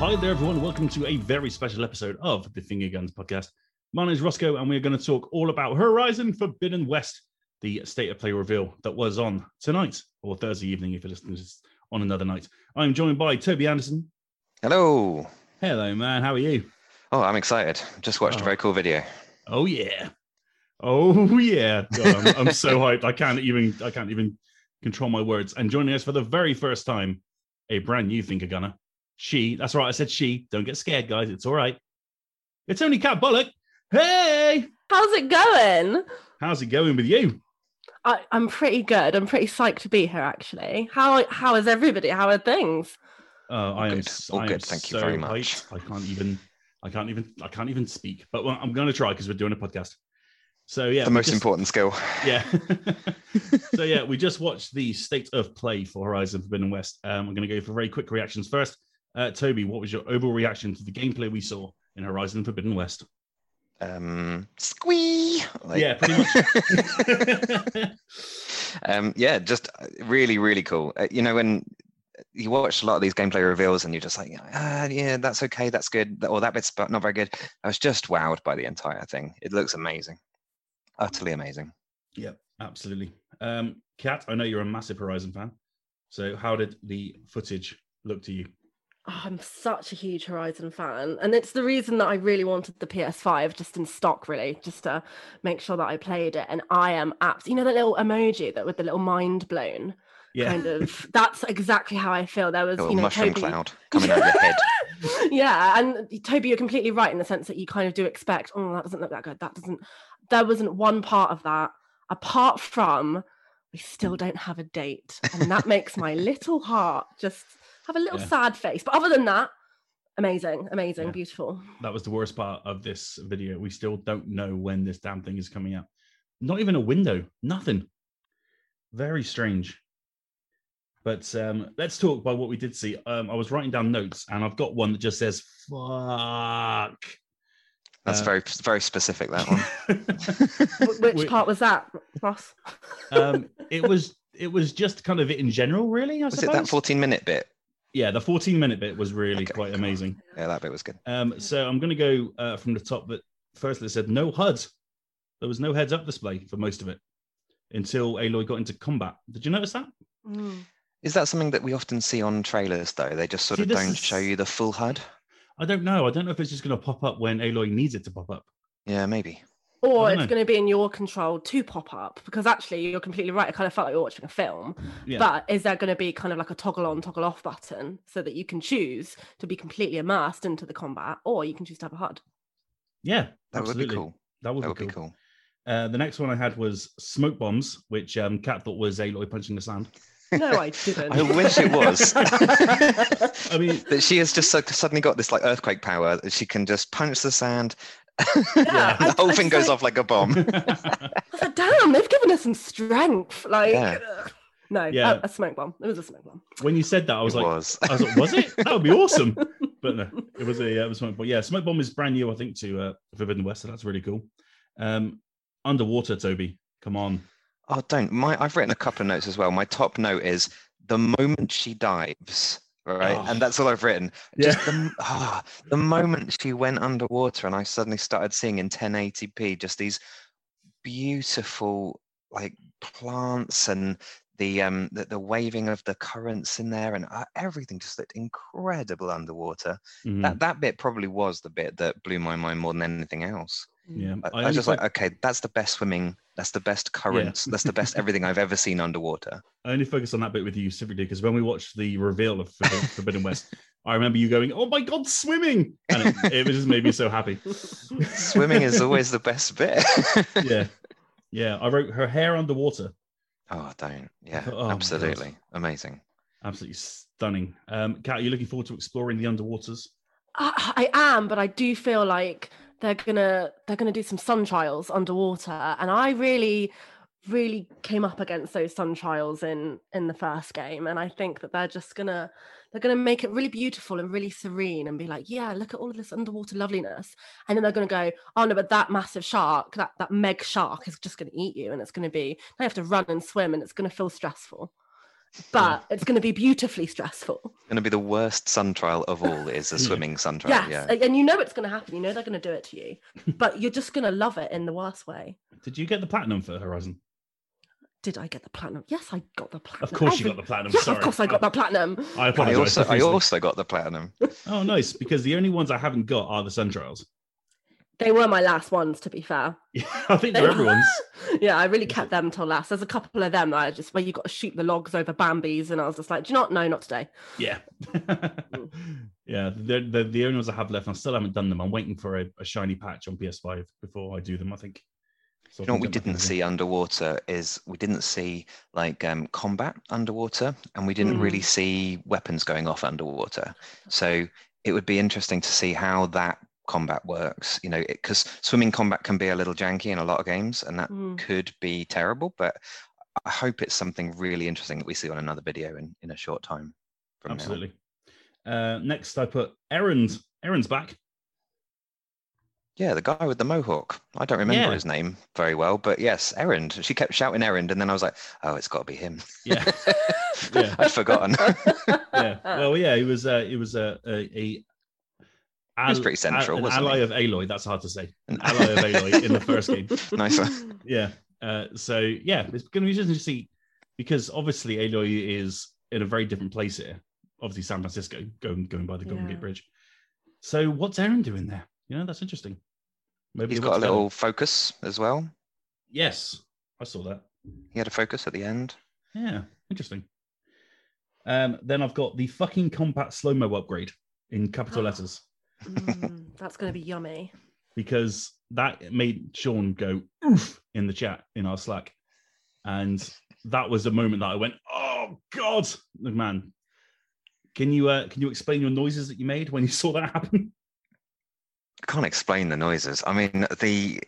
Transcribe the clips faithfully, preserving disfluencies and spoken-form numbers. Hi there, everyone. Welcome to a very special episode of the Finger Guns Podcast. My name is Rossko, and we're going to talk all about Horizon Forbidden West, the State of Play reveal that was on tonight, or Thursday evening if you're listening to this on another night. I'm joined by Toby Andersen. Hello. Hello, man. How are you? Oh, I'm excited. Just watched oh. a very cool video. Oh, yeah. Oh, yeah. God, I'm, I'm so hyped. I can't even I can't even control my words. And joining us for the very first time, a brand new Finger Gunner. She, that's right, I said she. Don't get scared, guys. It's all right. It's only Kat Bullock. Hey! How's it going? How's it going with you? I, I'm pretty good. I'm pretty psyched to be here, actually. How How is everybody? How are things? Uh, I am, all I good. Am Thank so you very much. Hyped. I can't even. I can't even. I can't even speak. But well, I'm going to try because we're doing a podcast. So yeah, the most just, important skill. Yeah. So yeah, we just watched the State of Play for Horizon Forbidden West. Um, I'm going to go for very quick reactions first. Uh, Toby, what was your overall reaction to the gameplay we saw in Horizon Forbidden West? Um, squee! Like... Yeah, pretty much. um, yeah, just really, really cool. Uh, you know, when you watch a lot of these gameplay reveals and you're just like, ah, yeah, that's okay, that's good, or that bit's not very good. I was just wowed by the entire thing. It looks amazing. Utterly amazing. Yep, absolutely. Um, Kat, I know you're a massive Horizon fan. So how did the footage look to you? Oh, I'm such a huge Horizon fan, and it's the reason that I really wanted the P S five just in stock, really, just to make sure that I played it. And I am apps, you know, that little emoji that with the little mind blown, yeah. kind of. That's exactly how I feel. There was a you know, mushroom Toby... cloud coming out of your head. Yeah, and Toby, you're completely right in the sense that you kind of do expect. Oh, that doesn't look that good. That doesn't. There wasn't one part of that apart from we still don't have a date, and that makes my little heart just. Have a little yeah. sad face, but other than that, amazing, amazing, yeah. beautiful. That was the worst part of this video. We still don't know when this damn thing is coming out. Not even a window, nothing. Very strange. But um, let's talk about what we did see. Um, I was writing down notes, and I've got one that just says "fuck." That's uh, very, very specific. That one. Which part was that, Ross? um, it was. It was just kind of it in general, really. I was suppose. It that fourteen-minute bit? Yeah, the fourteen-minute bit was really okay, quite amazing. On. Yeah, that bit was good. Um, so I'm going to go uh, from the top. But first, it said no H U D. There was no heads-up display for most of it until Aloy got into combat. Did you notice that? Mm. Is that something that we often see on trailers, though? They just sort see, of don't is... show you the full H U D? I don't know. I don't know if it's just going to pop up when Aloy needs it to pop up. Yeah, maybe. Or it's know. going to be in your control to pop up, because actually you're completely right. It kind of felt like you're watching a film. Yeah. But is there going to be kind of like a toggle on, toggle off button so that you can choose to be completely immersed into the combat, or you can choose to have a H U D? Yeah, that absolutely. would be cool. That would, that would be cool. Be cool. Uh, the next one I had was smoke bombs, which um, Kat thought was Aloy punching the sand. No, I didn't. I wish it was. I mean, that she has just suddenly got this like earthquake power that she can just punch the sand. Yeah, yeah. I, the whole I, thing I, goes I, off like a bomb. I was like, damn, they've given us some strength. Like, yeah. uh, no, yeah. a, a smoke bomb. It was a smoke bomb. When you said that, I was, like, was. I was like, was it? That would be awesome. But no, it was a, uh, it was a smoke bomb. Yeah, smoke bomb is brand new, I think, to uh, Forbidden West, so that's really cool. Um, underwater, Toby, come on. Oh, don't. My, I've written a couple of notes as well. My top note is the moment she dives. Right, oh. and that's all I've written. Just yeah. the, oh, the moment she went underwater, and I suddenly started seeing in ten eighty p just these beautiful like plants and the um the, the waving of the currents in there, and uh, everything just looked incredible underwater. Mm-hmm. That that bit probably was the bit that blew my mind more than anything else. Yeah, I, I, I was just like, okay, that's the best swimming. That's the best currents. Yeah. That's the best everything I've ever seen underwater. I only focus on that bit with you, specifically, because when we watched the reveal of Forbidden West, I remember you going, oh my God, swimming! And it, it just made me so happy. Swimming is always the best bit. Yeah. Yeah, I wrote her hair underwater. Oh, don't. Yeah, oh, absolutely. Amazing. Absolutely stunning. Um, Kat, are you looking forward to exploring the underwaters? I, I am, but I do feel like... They're gonna they're gonna do some sun trials underwater, and I really, really came up against those sun trials in in the first game, and I think that they're just gonna they're gonna make it really beautiful and really serene, and be like, yeah, look at all of this underwater loveliness, and then they're gonna go, oh no, but that massive shark, that that meg shark is just gonna eat you, and it's gonna be now you have to run and swim, and it's gonna feel stressful. but it's going to be beautifully stressful. It's going to be the worst sun trial of all, is a swimming sun trial. Yes, yeah. And you know it's going to happen. You know they're going to do it to you, but you're just going to love it in the worst way. Did you get the platinum for Horizon? Did I get the platinum? Yes, I got the platinum. Of course Every... you got the platinum, yeah, sorry. Of course I got I... the platinum. I apologize. I also, I also got the platinum. Oh, nice, because the only ones I haven't got are the sun trials. They were my last ones, to be fair. Yeah, I think they're everyone's. Yeah, I really kept them till last. There's a couple of them that I just, where you got to shoot the logs over Bambis, and I was just like, do you not? No, not today. Yeah. Yeah, they're, they're the only ones I have left. I still haven't done them. I'm waiting for a, a shiny patch on P S five before I do them, I think. So you know what we didn't see underwater is we didn't see like um, combat underwater, and we didn't mm. really see weapons going off underwater. So it would be interesting to see how that combat works, you know, because swimming combat can be a little janky in a lot of games, and that mm. could be terrible. But I hope it's something really interesting that we see on another video in, in a short time. From Absolutely. Uh, next, I put Erend. Erend's back. Yeah, the guy with the mohawk. I don't remember yeah. his name very well, but yes, Erend. She kept shouting Erend, and then I was like, oh, it's got to be him. Yeah. Yeah. I'd forgotten. Yeah. Well, yeah, he was, uh, he was uh, a... a Al- he was pretty central, a- wasn't he? An ally of Aloy, that's hard to say. An ally of Aloy in the first game. Nice one. Yeah. Uh, so, yeah, it's going to be interesting to see, because obviously Aloy is in a very different place here. Obviously, San Francisco, going, going by the Golden yeah. Gate Bridge. So what's Erend doing there? You know, that's interesting. Maybe he's got a little focus as well. Yes, I saw that. He had a focus at the end. Yeah, interesting. Um, then I've got the fucking combat slow-mo upgrade in capital oh. letters. Mm, that's going to be yummy. Because that made Sean go, oof, in the chat, in our Slack. And that was the moment that I went, oh, God, man. Can you uh, can you explain your noises that you made when you saw that happen? I can't explain the noises. I mean, the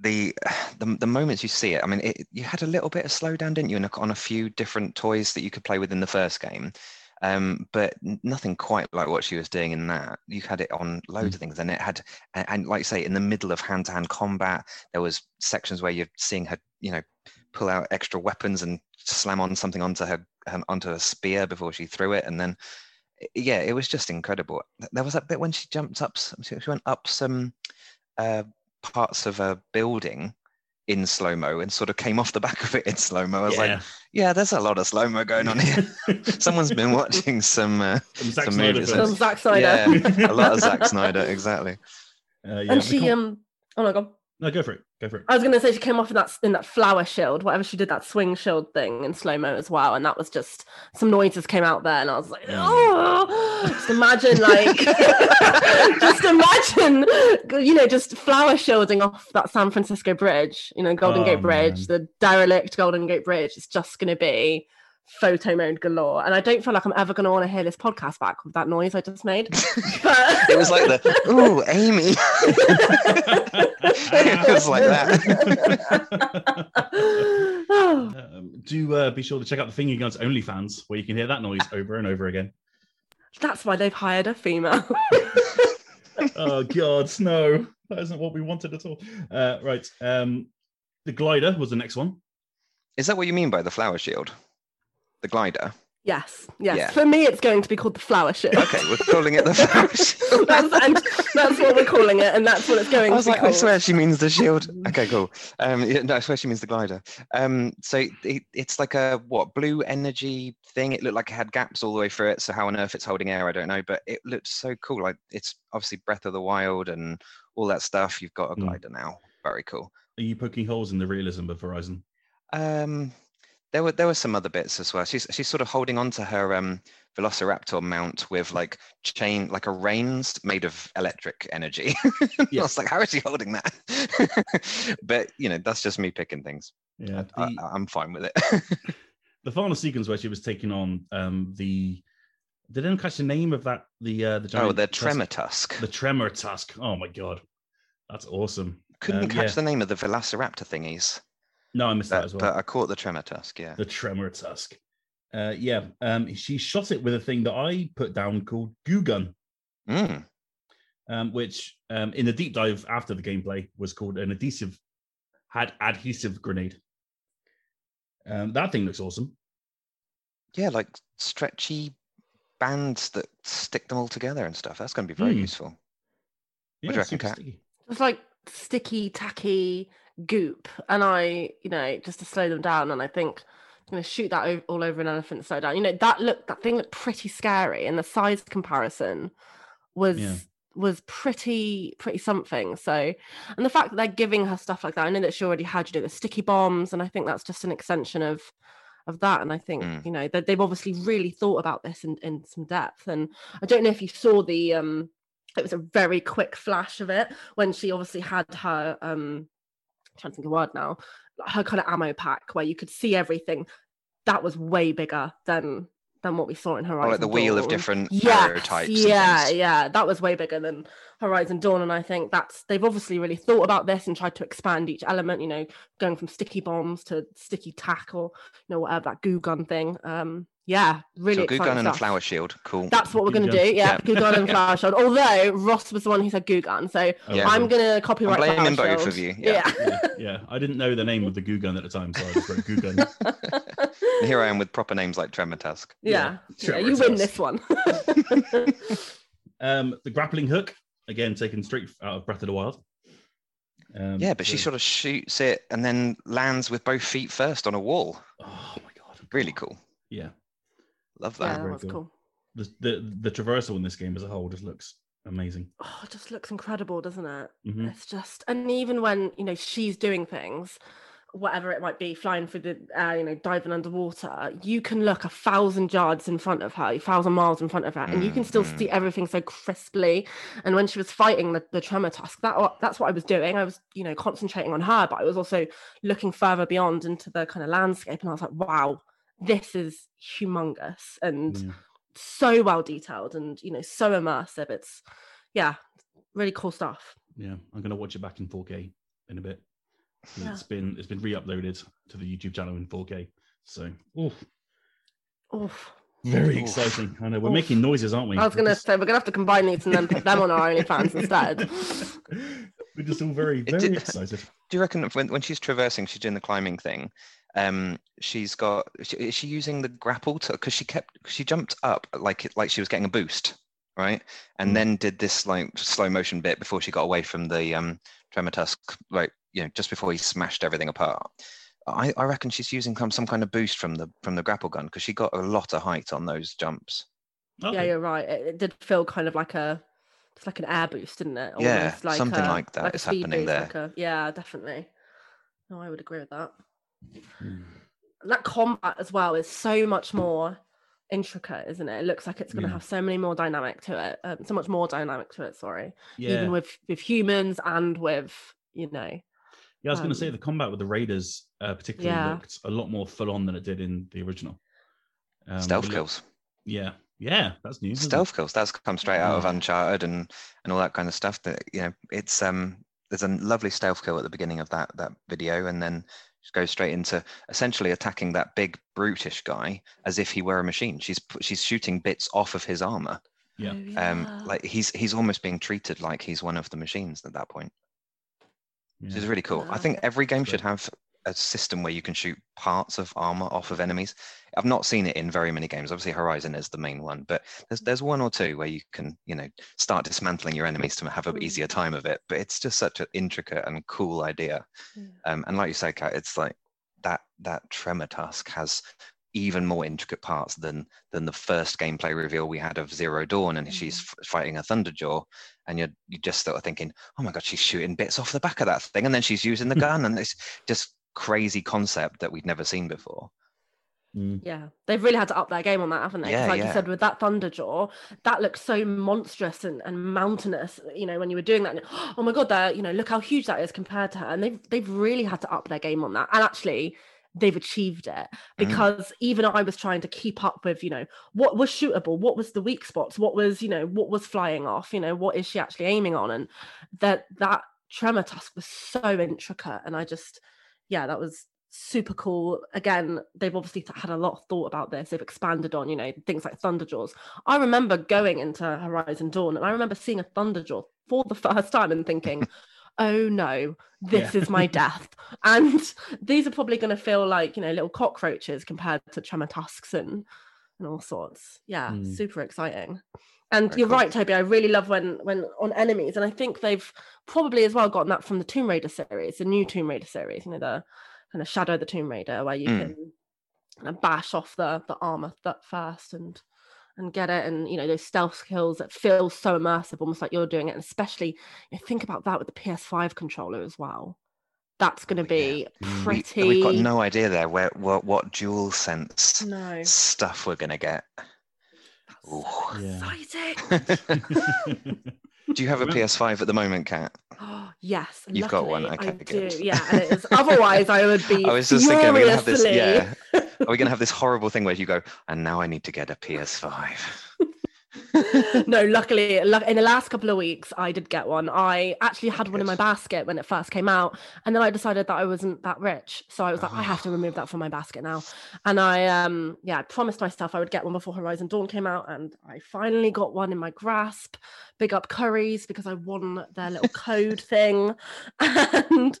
the the, the moments you see it, I mean, it, you had a little bit of slowdown, didn't you, on a few different toys that you could play with in the first game, um, but nothing quite like what she was doing in that. You had it on loads mm. of things, and it had, and, and like you say, in the middle of hand-to-hand combat, there was sections where you're seeing her, you know, pull out extra weapons and slam on something onto her onto a spear before she threw it, and then. Yeah, it was just incredible. There was that bit when she jumped up, she went up some uh, parts of a building in slow-mo and sort of came off the back of it in slow-mo. I was yeah. like, yeah, there's a lot of slow-mo going on here. Someone's been watching some, uh, some, some movies. Some Zack Snyder. Yeah, a lot of Zack Snyder, exactly. Uh, yeah, and she... Com- um, oh, no, go on. No, go for it, go for it. I was going to say she came off in that, in that flower shield, whatever she did, that swing shield thing in slow-mo as well, and that was just, some noises came out there, and I was like, oh, just imagine, like, just imagine, you know, just flower shielding off that San Francisco bridge, you know, Golden oh, Gate Bridge, man. The derelict Golden Gate Bridge, it's just going to be photo mode galore, and I don't feel like I'm ever going to want to hear this podcast back with that noise I just made. But... It was like the ooh, Amy. It was like that. um, do uh, be sure to check out the Finger Guns OnlyFans, where you can hear that noise over and over again. That's why they've hired a female. Oh God, no, that isn't what we wanted at all. Uh, right, um, the glider was the next one. Is that what you mean by the flower shield? The glider? Yes, yes. Yeah. For me, it's going to be called the flower shield. Okay, we're calling it the flower shield. that's, and that's what we're calling it, and that's what it's going to be I was like, called. I swear she means the shield. Okay, cool. Um, no, I swear she means the glider. Um, so it, it's like a, what, blue energy thing? It looked like it had gaps all the way through it, so how on earth it's holding air, I don't know, but it looked so cool. Like, it's obviously Breath of the Wild and all that stuff. You've got a glider mm. now. Very cool. Are you poking holes in the realism of Horizon? Um... There were there were some other bits as well. She's she's sort of holding on to her um, Velociraptor mount with like chain, like a reins made of electric energy. Yeah. I was like, how is she holding that? But you know, that's just me picking things. Yeah, I, the, I, I'm fine with it. The final sequence where she was taking on um, the, they didn't catch the name of that the uh, the giant oh the Tremor Tusk. The Tremor Tusk. Oh my God, that's awesome. Couldn't um, catch yeah. the name of the Velociraptor thingies. No, I missed that, that as well. But I caught the Tremor Tusk, yeah. The Tremor Tusk. Uh, yeah, um, she shot it with a thing that I put down called Goo Gun, mm. um, which um, in the deep dive after the gameplay was called an adhesive, had adhesive grenade. Um, that thing looks awesome. yeah, like stretchy bands that stick them all together and stuff. That's going to be very mm. useful. What yeah, do you reckon, Kat? It's like sticky, tacky goop, and I, you know, just to slow them down, and I think I'm going to shoot that all over an elephant and slow down. You know, that look, that thing looked pretty scary, and the size comparison was... Yeah. was pretty pretty something. So, and the fact that they're giving her stuff like that, I know that she already had, you know, the sticky bombs, and I think that's just an extension of of that. And I think mm. you know that they've obviously really thought about this in, in some depth. And I don't know if you saw the um it was a very quick flash of it when she obviously had her um I'm trying to think of a word now, her kind of ammo pack where you could see everything. That was way bigger than than what we saw in Horizon Dawn. Oh, like the wheel Dawn. Of different yes, arrow types. Yeah, yeah. That was way bigger than Horizon Dawn. And I think that's, they've obviously really thought about this and tried to expand each element, you know, going from sticky bombs to sticky tack or, you know, whatever, that goo gun thing. Um, yeah, really so exciting goo gun stuff. And a flower shield, cool. That's what we're going to do, yeah, yeah. Goo gun and flower shield. Although, Ross was the one who said goo gun, so yeah. I'm going to copyright flower shield. I'm blaming both shield. Of you. Yeah. Yeah. yeah, yeah. I didn't know the name of the goo gun at the time, so I just wrote goo gun. Here I am with proper names like Tremor Tusk. Yeah, yeah. yeah you win this one. um, the grappling hook, again, taken straight out of Breath of the Wild. Um, yeah, but so... she sort of shoots it and then lands with both feet first on a wall. Oh, my God. Really cool. Yeah. Love that. Yeah, that was cool. cool. The, the the traversal in this game as a whole just looks amazing. Oh, it just looks incredible, doesn't it? Mm-hmm. It's just, and even when, you know, she's doing things, whatever it might be, flying through the air, uh, you know, diving underwater, you can look a thousand yards in front of her, a thousand miles in front of her, and you can still see everything so crisply. And when she was fighting the, the Tremor Tusk, that, that's what I was doing. I was, you know, concentrating on her, but I was also looking further beyond into the kind of landscape, and I was like, wow, this is humongous and yeah. so well detailed and, you know, so immersive. It's, yeah, really cool stuff. Yeah, I'm going to watch it back in four K in a bit. Yeah. It's been it's been re-uploaded to the YouTube channel in four K. So, oof. Oof. Very oof. Exciting. I know, we're oof. Making noises, aren't we? I was going to say, we're going to have to combine these and then put them on our OnlyFans instead. We're just all very, very did, excited. Do you reckon when, when she's traversing, she's doing the climbing thing, um she's got she, is she using the grapple to, because she kept she jumped up like like she was getting a boost, right? And mm. then did this like slow motion bit before she got away from the um Tremor Tusk, like, you know, just before he smashed everything apart. I, I reckon she's using some, some kind of boost from the from the grapple gun, because she got a lot of height on those jumps. Okay. Yeah, you're right. It, it did feel kind of like a it's like an air boost, didn't it? Almost yeah, like something a, like that like is happening boost, there. Like a, yeah, definitely. No, I would agree with that. Mm. That combat as well is so much more intricate, isn't it? It looks like it's going to yeah. have so many more dynamic to it, um, so much more dynamic to it. Sorry, yeah. Even with with humans and with you know. Yeah, I was um, going to say the combat with the raiders uh, particularly yeah. looked a lot more full on than it did in the original. Um, Stealth kills. Yeah, yeah, that's new. Stealth kills. That's come straight out oh. of Uncharted and and all that kind of stuff. That you know, it's um, there's a lovely stealth kill at the beginning of that that video, and then. Just goes straight into essentially attacking that big brutish guy as if he were a machine. She's she's shooting bits off of his armor. Yeah. Oh, yeah. Um, like he's he's almost being treated like he's one of the machines at that point. Yeah. Which is really cool. Yeah. I think every game should have a system where you can shoot parts of armor off of enemies. I've not seen it in very many games. Obviously, Horizon is the main one, but there's there's one or two where you can, you know, start dismantling your enemies to have an easier time of it. But it's just such an intricate and cool idea. Yeah. Um, and like you say, Kat, it's like that that Tremor Tusk has even more intricate parts than than the first gameplay reveal we had of Zero Dawn, and mm-hmm. she's f- fighting a Thunderjaw, and you're you just sort of thinking, oh my God, she's shooting bits off the back of that thing, and then she's using the gun, and it's just crazy concept that we'd never seen before. Mm. Yeah, they've really had to up their game on that, haven't they? Yeah, like yeah. you said, with that Thunderjaw, that looked so monstrous and, and mountainous, you know, when you were doing that. And, oh my God, that, you know, look how huge that is compared to her. And they've, they've really had to up their game on that. And actually, they've achieved it, because mm. even I was trying to keep up with, you know, what was shootable, what was the weak spots, what was, you know, what was flying off, you know, what is she actually aiming on? And that, that Tremor Tusk was so intricate. And I just, yeah, that was super cool. Again, they've obviously had a lot of thought about this. They've expanded on, you know, things like Thunderjaws. I remember going into Horizon Dawn, and I remember seeing a Thunderjaw for the first time and thinking, oh no, this yeah. is my death. And these are probably going to feel like, you know, little cockroaches compared to Tremor Tusks and, and all sorts. Yeah, mm. super exciting. And Very you're cool. right, Toby, I really love when when on enemies. And I think they've probably as well gotten that from the Tomb Raider series, the new Tomb Raider series, you know, the kind of Shadow of the Tomb Raider, where you mm. can kind of bash off the, the armor th- first and and get it. And, you know, those stealth kills that feel so immersive, almost like you're doing it. And especially, you know, think about that with the P S five controller as well. That's going to be yeah. pretty... We, we've got no idea there where what, what DualSense no. stuff we're going to get. So exciting. Do you have a P S five at the moment, Kat? Oh, yes. You've got one. Okay, I do. Good. Yeah, and it is. Otherwise I would be I was just thinking, are we gonna have this, yeah. Are we going to have this horrible thing where you go, and now I need to get a P S five? No, luckily, in the last couple of weeks, I did get one. I actually had one in my basket when it first came out, and then I decided that I wasn't that rich, so I was like, oh. I have to remove that from my basket now. And I, um, yeah, I promised myself I would get one before Horizon Dawn came out, and I finally got one in my grasp. Big up Currys, because I won their little code thing, and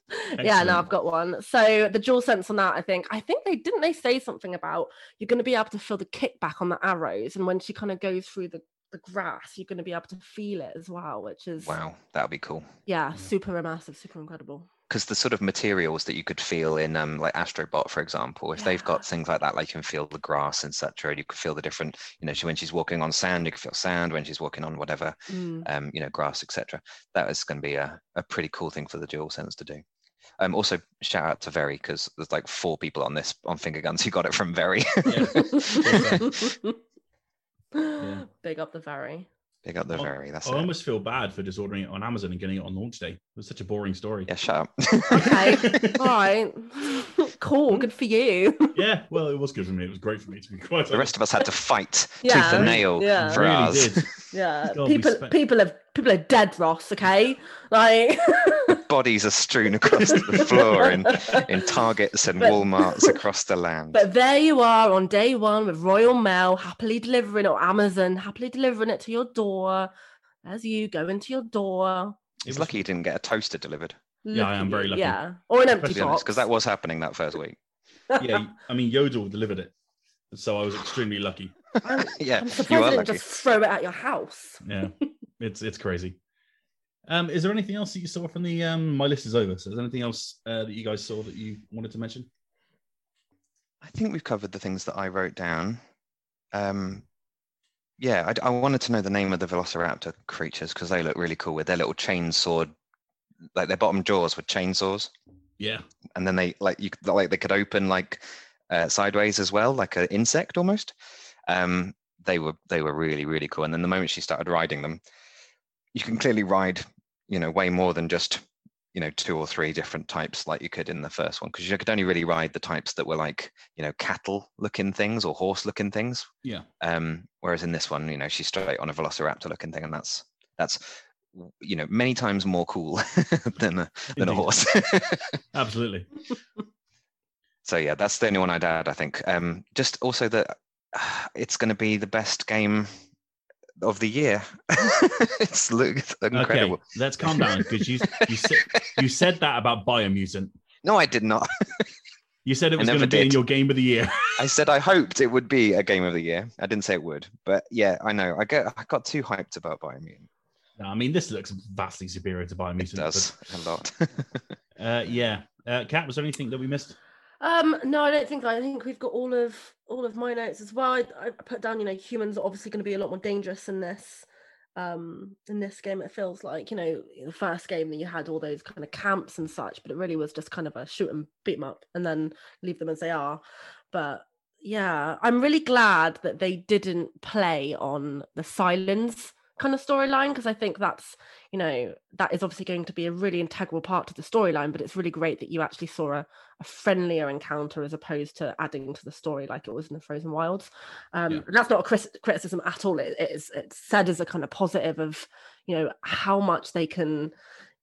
Excellent. yeah, now I've got one. So the DualSense on that, I think, I think they didn't they say something about you're going to be able to feel the kickback on the arrows, and when she kind of goes through the the grass, you're going to be able to feel it as well, which is wow, that'll be cool. Yeah, yeah. Super immersive, super incredible. Because the sort of materials that you could feel in, um, like Astrobot, for example, if yeah. they've got things like that, like you can feel the grass and such, or you can feel the different, you know, she, when she's walking on sand, you can feel sand. When she's walking on whatever, mm. um, you know, grass, et cetera. That is going to be a, a pretty cool thing for the DualSense to do. Um, also, shout out to Veri, because there's like four people on this on Finger Guns who got it from Veri. Yeah. Yeah. Big up the Veri. Big up the Veri. That's I it. almost feel bad for just ordering it on Amazon and getting it on launch day. It was such a boring story. Yeah, shut up. Okay. All right. Cool. Good for you. Yeah. Well, it was good for me. It was great for me to be quite. The honest. rest of us had to fight yeah. tooth and nail yeah. for really ours. Did. Yeah. God, people, spent... people have. People are dead, Ross, okay? Like bodies are strewn across the floor in, in Targets and but, Walmarts across the land. But there you are on day one with Royal Mail happily delivering, or Amazon happily delivering it to your door as you go into your door. It's lucky you didn't get a toaster delivered. Lucky, yeah, I am very lucky. Yeah, or an empty box. Because that was happening that first week. Yeah, I mean, Yodel delivered it. So I was extremely lucky. I'm, yeah, I'm surprised you are I didn't lucky. Just throw it at your house. Yeah. It's it's crazy. Um, is there anything else that you saw from the? Um, my list is over. So, is there anything else uh, that you guys saw that you wanted to mention? I think we've covered the things that I wrote down. Um, yeah, I, I wanted to know the name of the Velociraptor creatures because they look really cool with their little chainsaw, like their bottom jaws with chainsaws. Yeah, and then they like you like they could open like uh, sideways as well, like an insect almost. Um, they were they were really really cool. And then the moment she started riding them. You can clearly ride, you know, way more than just, you know, two or three different types like you could in the first one, because you could only really ride the types that were like, you know, cattle-looking things or horse-looking things. Yeah. Um. Whereas in this one, you know, she's straight on a Velociraptor-looking thing, and that's that's, you know, many times more cool than a, than a horse. Absolutely. So yeah, that's the only one I'd add, I think. Um. Just also that uh, it's going to be the best game of the year. It's looked incredible. Okay, let's calm down, because you you, said, you said that about Biomutant. No, I did not. You said it was going to be in your game of the year. I said I hoped it would be a game of the year. I didn't say it would, but yeah, I know. I get I got too hyped about Biomutant. No, I mean, this looks vastly superior to Biomutant. It does but... a lot. uh, yeah, uh, Kat, was there anything that we missed? Um, no, I don't think. I think we've got all of all of my notes as well. I, I put down, you know, humans are obviously going to be a lot more dangerous in this um, in this game. It feels like, you know, the first game that you had all those kind of camps and such, but it really was just kind of a shoot and beat them up and then leave them as they are. But yeah, I'm really glad that they didn't play on the Sylens kind of storyline, because I think that's, you know, that is obviously going to be a really integral part to the storyline, but it's really great that you actually saw a, a friendlier encounter as opposed to adding to the story like it was in the Frozen Wilds. Um, yeah. That's not a crit- criticism at all. It, it's, it's said as a kind of positive of, you know, how much they can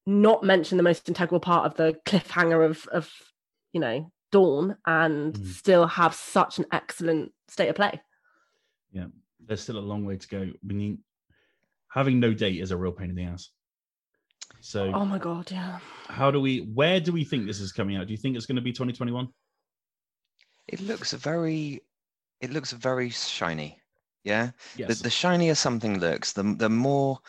not mention the most integral part of the cliffhanger of, of you know, Dawn and mm. still have such an excellent state of play. Yeah, there's still a long way to go. We need Having no date is a real pain in the ass. So, oh my god, yeah. How do we? Where do we think this is coming out? Do you think it's going to be twenty twenty-one? It looks very, it looks very shiny. Yeah, yes. the, the shinier something looks, the the more,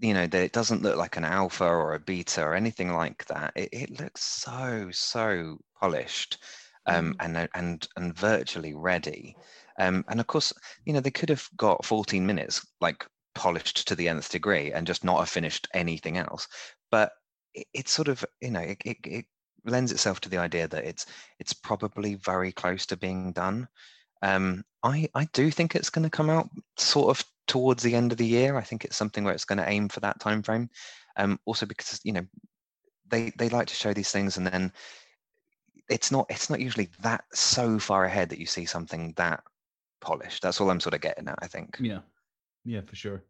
you know, that it doesn't look like an alpha or a beta or anything like that. It, it looks so so polished, um, mm-hmm. and and and virtually ready. Um, and of course, you know, they could have got fourteen minutes, like polished to the nth degree, and just not have finished anything else. But it, it's sort of, you know, it, it it lends itself to the idea that it's it's probably very close to being done. Um, I, I do think it's going to come out sort of towards the end of the year. I think it's something where it's going to aim for that time frame. Um, also because, you know, they they like to show these things, and then it's not it's not usually that so far ahead that you see something that polished. That's all I'm sort of getting at, I think. Yeah, yeah, for sure.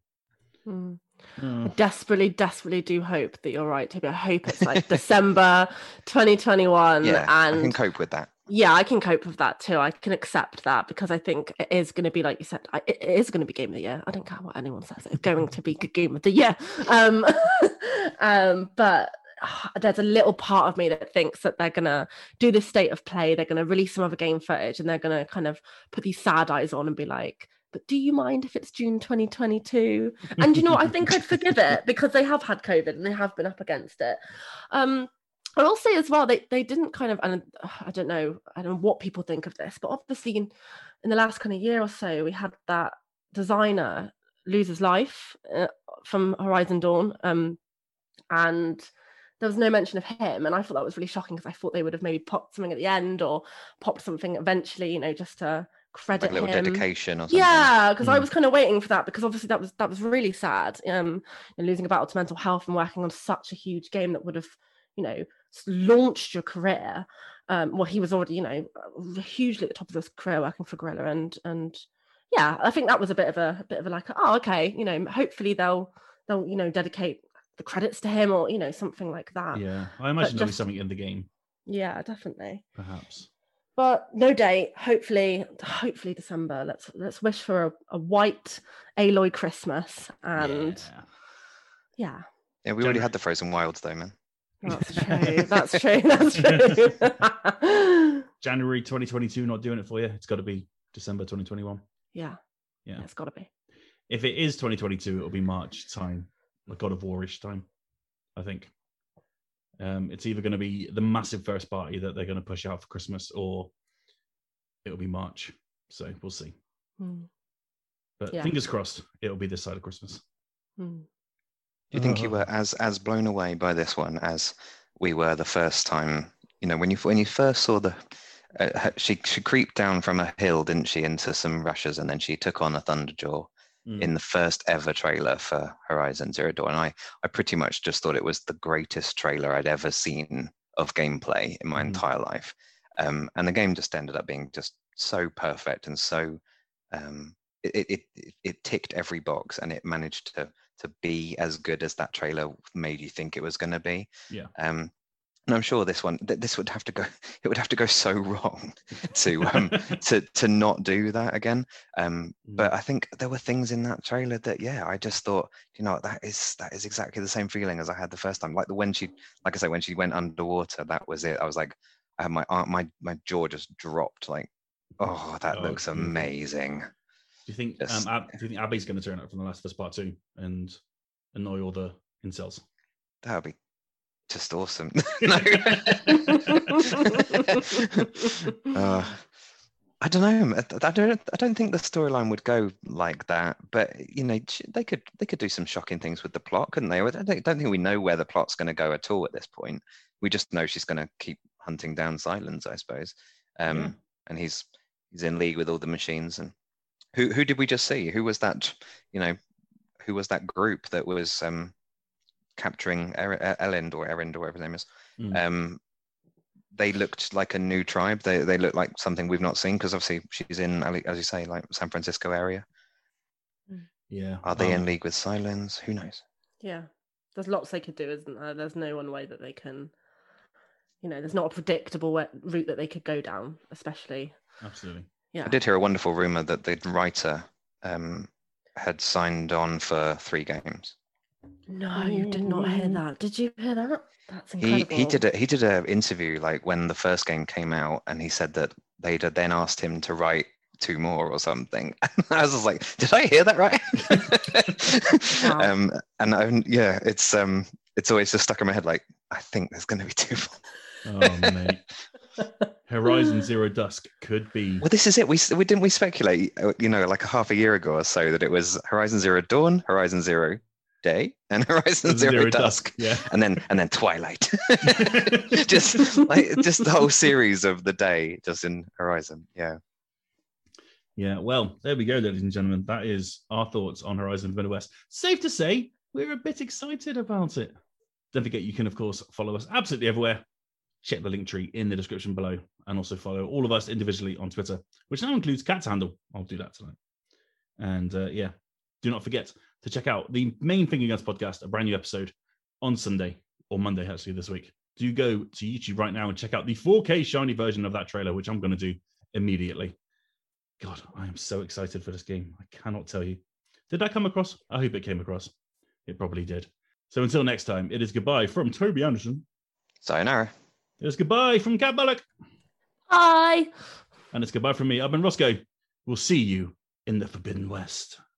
Mm. Oh. Desperately, desperately do hope that you're right, Toby. I hope it's like December twenty twenty-one. Yeah, and I can cope with that. Yeah, I can cope with that too. I can accept that, because I think it is going to be, like you said, it is going to be Game of the Year. I don't care what anyone says. It's going to be Game of the Year. Um, um, but uh, there's a little part of me that thinks that they're going to do this State of Play. They're going to release some other game footage, and they're going to kind of put these sad eyes on and be like, but do you mind if it's June twenty twenty-two? And you know what? I think I'd forgive it, because they have had COVID and they have been up against it. Um, I will say as well, they, they didn't kind of, and I don't know, I don't know what people think of this, but obviously in, in the last kind of year or so, we had that designer lose his life uh, from Horizon Dawn, um, and there was no mention of him, and I thought that was really shocking, because I thought they would have maybe popped something at the end or popped something eventually, you know, just to credit like a little him. Dedication or something. Yeah, because mm. I was kind of waiting for that, because obviously that was that was really sad, um, and losing a battle to mental health and working on such a huge game that would have, you know, launched your career. Um, well, he was already, you know, hugely at the top of his career working for Guerrilla, and and yeah, I think that was a bit of a, a bit of a like, oh, okay, you know, hopefully they'll they'll you know dedicate the credits to him, or you know, something like that. Yeah, I imagine just, there'll be something in the game. Yeah, definitely. Perhaps. But no date. Hopefully, hopefully December. Let's let's wish for a, a white Aloy Christmas, and yeah. yeah. Yeah, we already had the Frozen Wilds though, man. That's true. That's true. That's true. January twenty twenty-two, not doing it for you. It's got to be December twenty twenty-one. Yeah. Yeah. It's got to be. If it is twenty twenty-two, it'll be March time, like God of War-ish time, I think. Um, it's either going to be the massive first party that they're going to push out for Christmas, or it'll be March. So we'll see. Mm. But yeah. Fingers crossed, it'll be this side of Christmas. Mm. Do you think you were as as blown away by this one as we were the first time? You know, when you when you first saw the, uh, her, she she creeped down from a hill, didn't she, into some rushes, and then she took on a Thunderjaw mm. in the first ever trailer for Horizon Zero Dawn. And I I pretty much just thought it was the greatest trailer I'd ever seen of gameplay in my mm. entire life. Um, and the game just ended up being just so perfect, and so um, it it it, it ticked every box, and it managed to. to be as good as that trailer made you think it was going to be. Yeah. Um, and I'm sure this one, th- this would have to go, it would have to go so wrong to um, to to not do that again. Um, mm. But I think there were things in that trailer that, yeah, I just thought, you know, that is that is exactly the same feeling as I had the first time. Like the when she, like I say, when she went underwater, that was it. I was like, I had my arm, my my jaw just dropped. Like, oh, that oh, looks okay. amazing. Do you think yes. um, Ab- do you think Abby's going to turn up from The Last of Us Part two and annoy all the incels? That would be just awesome. uh, I don't know. I don't. I don't think the storyline would go like that. But you know, they could they could do some shocking things with the plot, couldn't they? I don't think we know where the plot's going to go at all at this point. We just know she's going to keep hunting down Sylens, I suppose. Um, yeah. And he's he's in league with all the machines and. Who who did we just see? Who was that? You know, who was that group that was um, capturing er- Erend or Erend or whatever his name is? Mm. Um, they looked like a new tribe. They they looked like something we've not seen, because obviously she's in, as you say, like San Francisco area. Yeah. Are they um, in league with Sylens? Who knows? Yeah, there's lots they could do, isn't there? There's no one way that they can. You know, there's not a predictable route that they could go down, especially. Absolutely. Yeah. I did hear a wonderful rumor that the writer um, had signed on for three games. No, you did not hear that. Did you hear that? That's incredible. He, he did a, he did an interview like when the first game came out, and he said that they'd then asked him to write two more or something. And I was just like, did I hear that right? Wow. Um, and I'm, yeah, it's um, it's always just stuck in my head. Like, I think there's going to be two more. Oh mate. Horizon Zero Dusk could be. Well, this is it. We we didn't we speculate, you know, like a half a year ago or so, that it was Horizon Zero Dawn, Horizon Zero Day, and Horizon Zero, Zero Dusk, Dusk. Yeah. and then and then Twilight. just like just the whole series of the day, just in Horizon. Yeah. Yeah. Well, there we go, ladies and gentlemen. That is our thoughts on Horizon Forbidden West. Safe to say, we're a bit excited about it. Don't forget, you can of course follow us absolutely everywhere. Check the link tree in the description below, and also follow all of us individually on Twitter, which now includes Kat's handle. I'll do that tonight. And uh, yeah, do not forget to check out the main Finger Guns podcast, a brand new episode on Sunday, or Monday actually this week. Do go to YouTube right now and check out the four K shiny version of that trailer, which I'm going to do immediately. God, I am so excited for this game. I cannot tell you. Did that come across? I hope it came across. It probably did. So until next time, it is goodbye from Toby Andersen. Sayonara. It's goodbye from Kat Bullock. Hi. And it's goodbye from me. I've been Rossko. We'll see you in the Forbidden West.